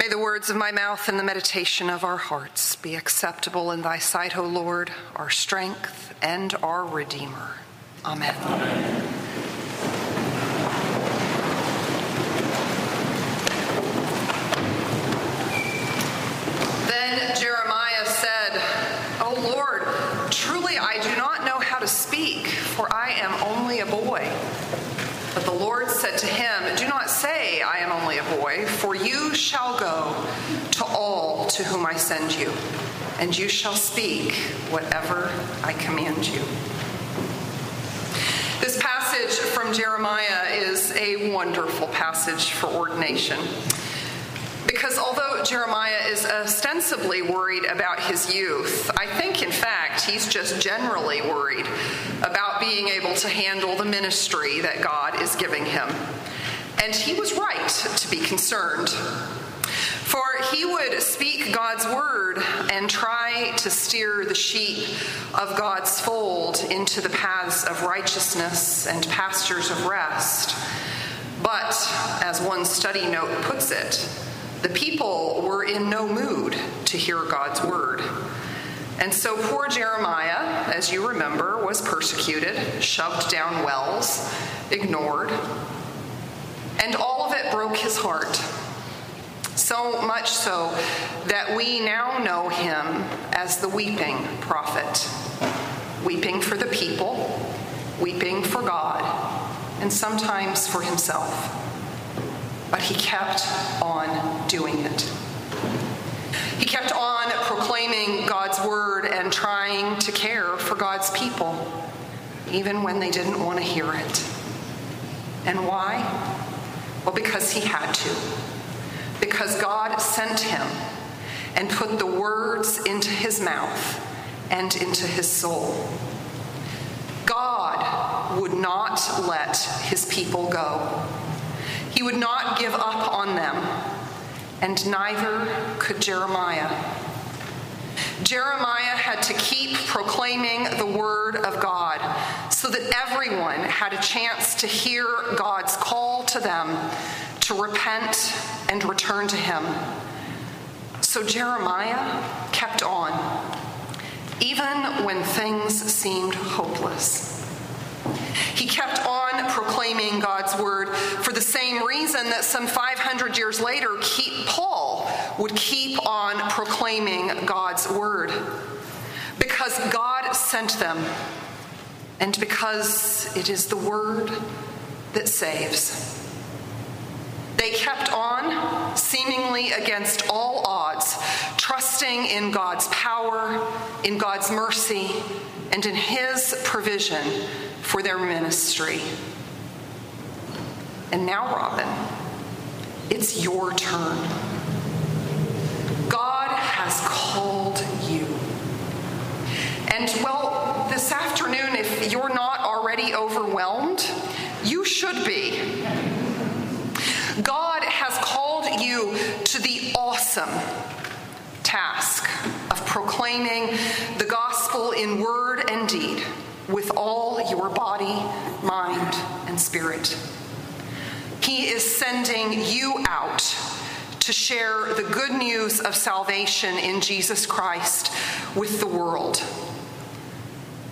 May the words of my mouth and the meditation of our hearts be acceptable in thy sight, O Lord, our strength and our Redeemer. Amen. Amen. Then Jeremiah said, O Lord, truly I do not know how to speak, for I am only a boy. But the Lord said to him, do not say, I am only a boy, for you shall go to all to whom I send you, and you shall speak whatever I command you. This passage from Jeremiah is a wonderful passage for ordination, because although Jeremiah is ostensibly worried about his youth, I think, in fact, he's just generally worried about being able to handle the ministry that God is giving him. And he was right to be concerned, for he would speak God's word and try to steer the sheep of God's fold into the paths of righteousness and pastures of rest. But, as one study note puts it, the people were in no mood to hear God's word. And so poor Jeremiah, as you remember, was persecuted, shoved down wells, ignored, and all of it broke his heart. So much so that we now know him as the weeping prophet, weeping for the people, weeping for God, and sometimes for himself. But he kept on doing it. He kept on proclaiming God's word and trying to care for God's people, even when they didn't want to hear it. And why? Well, because he had to. Because God sent him and put the words into his mouth and into his soul. God would not let his people go. He would not give up on them, and neither could Jeremiah. Jeremiah had to keep proclaiming the word of God so that everyone had a chance to hear God's call to them to repent and return to him. So Jeremiah kept on, even when things seemed hopeless. He kept on proclaiming God's word for the same reason that some 500 years later, Paul would keep on proclaiming God's word. Because God sent them, and because it is the word that saves. They kept on, seemingly against all odds, trusting in God's power, in God's mercy, and in his provision for their ministry. And now, Robin, it's your turn. God has called you. And, well, this afternoon, if you're not already overwhelmed, you should be. God has called you to the awesome task of proclaiming the gospel in word and deed, with all your body, mind, and spirit. He is sending you out to share the good news of salvation in Jesus Christ with the world.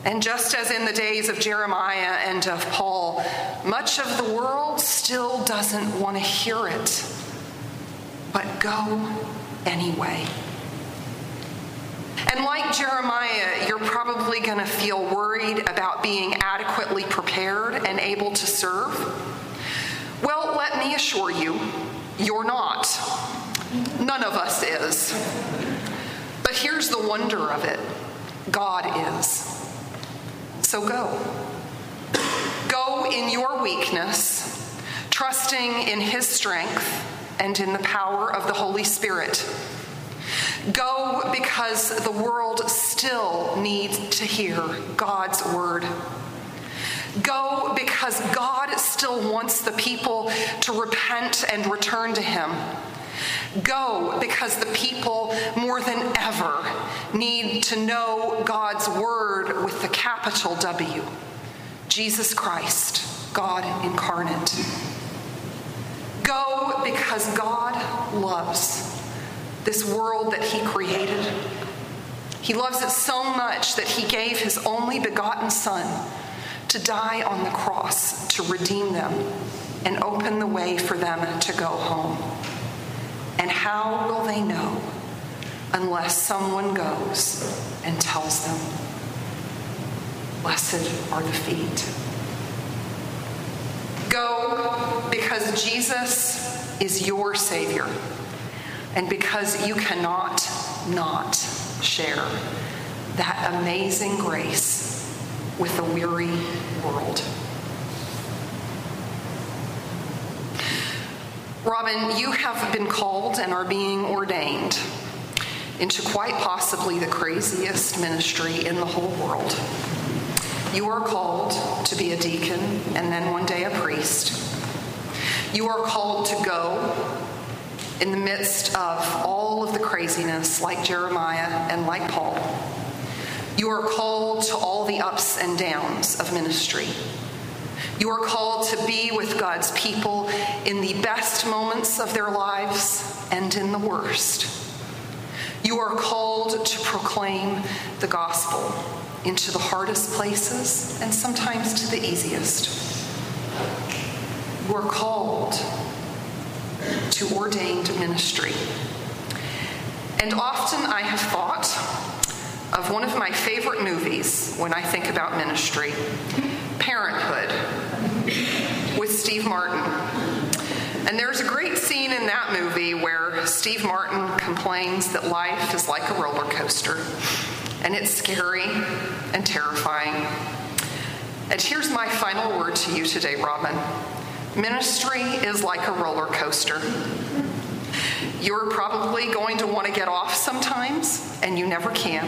And just as in the days of Jeremiah and of Paul, much of the world still doesn't want to hear it. But go anyway. And like Jeremiah, you're probably going to feel worried about being adequately prepared and able to serve. Well, let me assure you, you're not. None of us is. But here's the wonder of it. God is. So go. Go in your weakness, trusting in his strength and in the power of the Holy Spirit. Go because the world still needs to hear God's word. Go because God still wants the people to repent and return to him. Go because the people more than ever need to know God's word with the capital W, Jesus Christ, God incarnate. Go because God loves this world that he created. He loves it so much that he gave his only begotten son to die on the cross, to redeem them and open the way for them to go home. And how will they know unless someone goes and tells them? Blessed are the feet. Go, because Jesus is your Savior, and because you cannot not share that amazing grace with a weary world. Robin, you have been called and are being ordained into quite possibly the craziest ministry in the whole world. You are called to be a deacon and then one day a priest. You are called to go in the midst of all of the craziness, like Jeremiah and like Paul. You are called to all the ups and downs of ministry. You are called to be with God's people in the best moments of their lives and in the worst. You are called to proclaim the gospel into the hardest places and sometimes to the easiest. You are called to ordained ministry. And often I have thought of one of my favorite movies when I think about ministry, Parenthood, with Steve Martin. And there's a great scene in that movie where Steve Martin complains that life is like a roller coaster, and it's scary and terrifying. And here's my final word to you today, Robin. Ministry is like a roller coaster. You're probably going to want to get off sometimes, and you never can.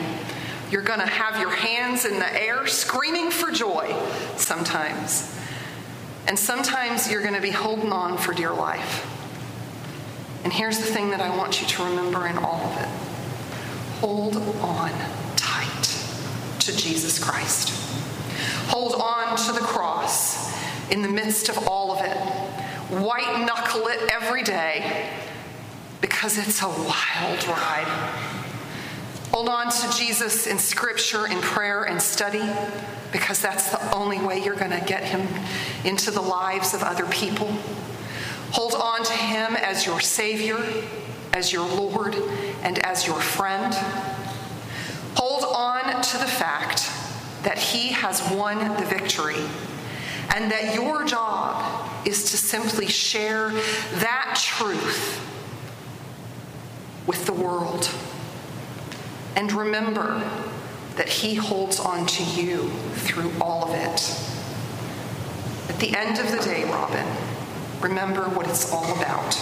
You're going to have your hands in the air screaming for joy sometimes. And sometimes you're going to be holding on for dear life. And here's the thing that I want you to remember in all of it. Hold on tight to Jesus Christ. Hold on to the cross in the midst of all of it. White knuckle it every day, because it's a wild ride. Hold on to Jesus in scripture, in prayer, and study, because that's the only way you're going to get him into the lives of other people. Hold on to him as your Savior, as your Lord, and as your friend. Hold on to the fact that he has won the victory, and that your job is to simply share that truth with the world. And remember that he holds on to you through all of it. At the end of the day, Robin, remember what it's all about.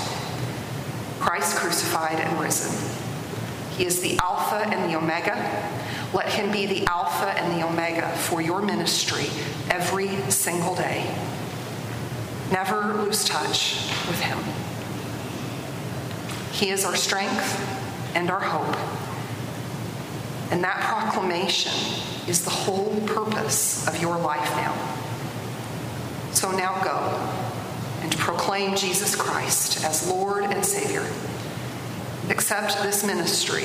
Christ crucified and risen. He is the Alpha and the Omega. Let him be the Alpha and the Omega for your ministry every single day. Never lose touch with him. He is our strength and our hope. And that proclamation is the whole purpose of your life now. So now go and proclaim Jesus Christ as Lord and Savior. Accept this ministry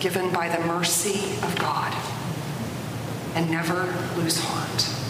given by the mercy of God, and never lose heart.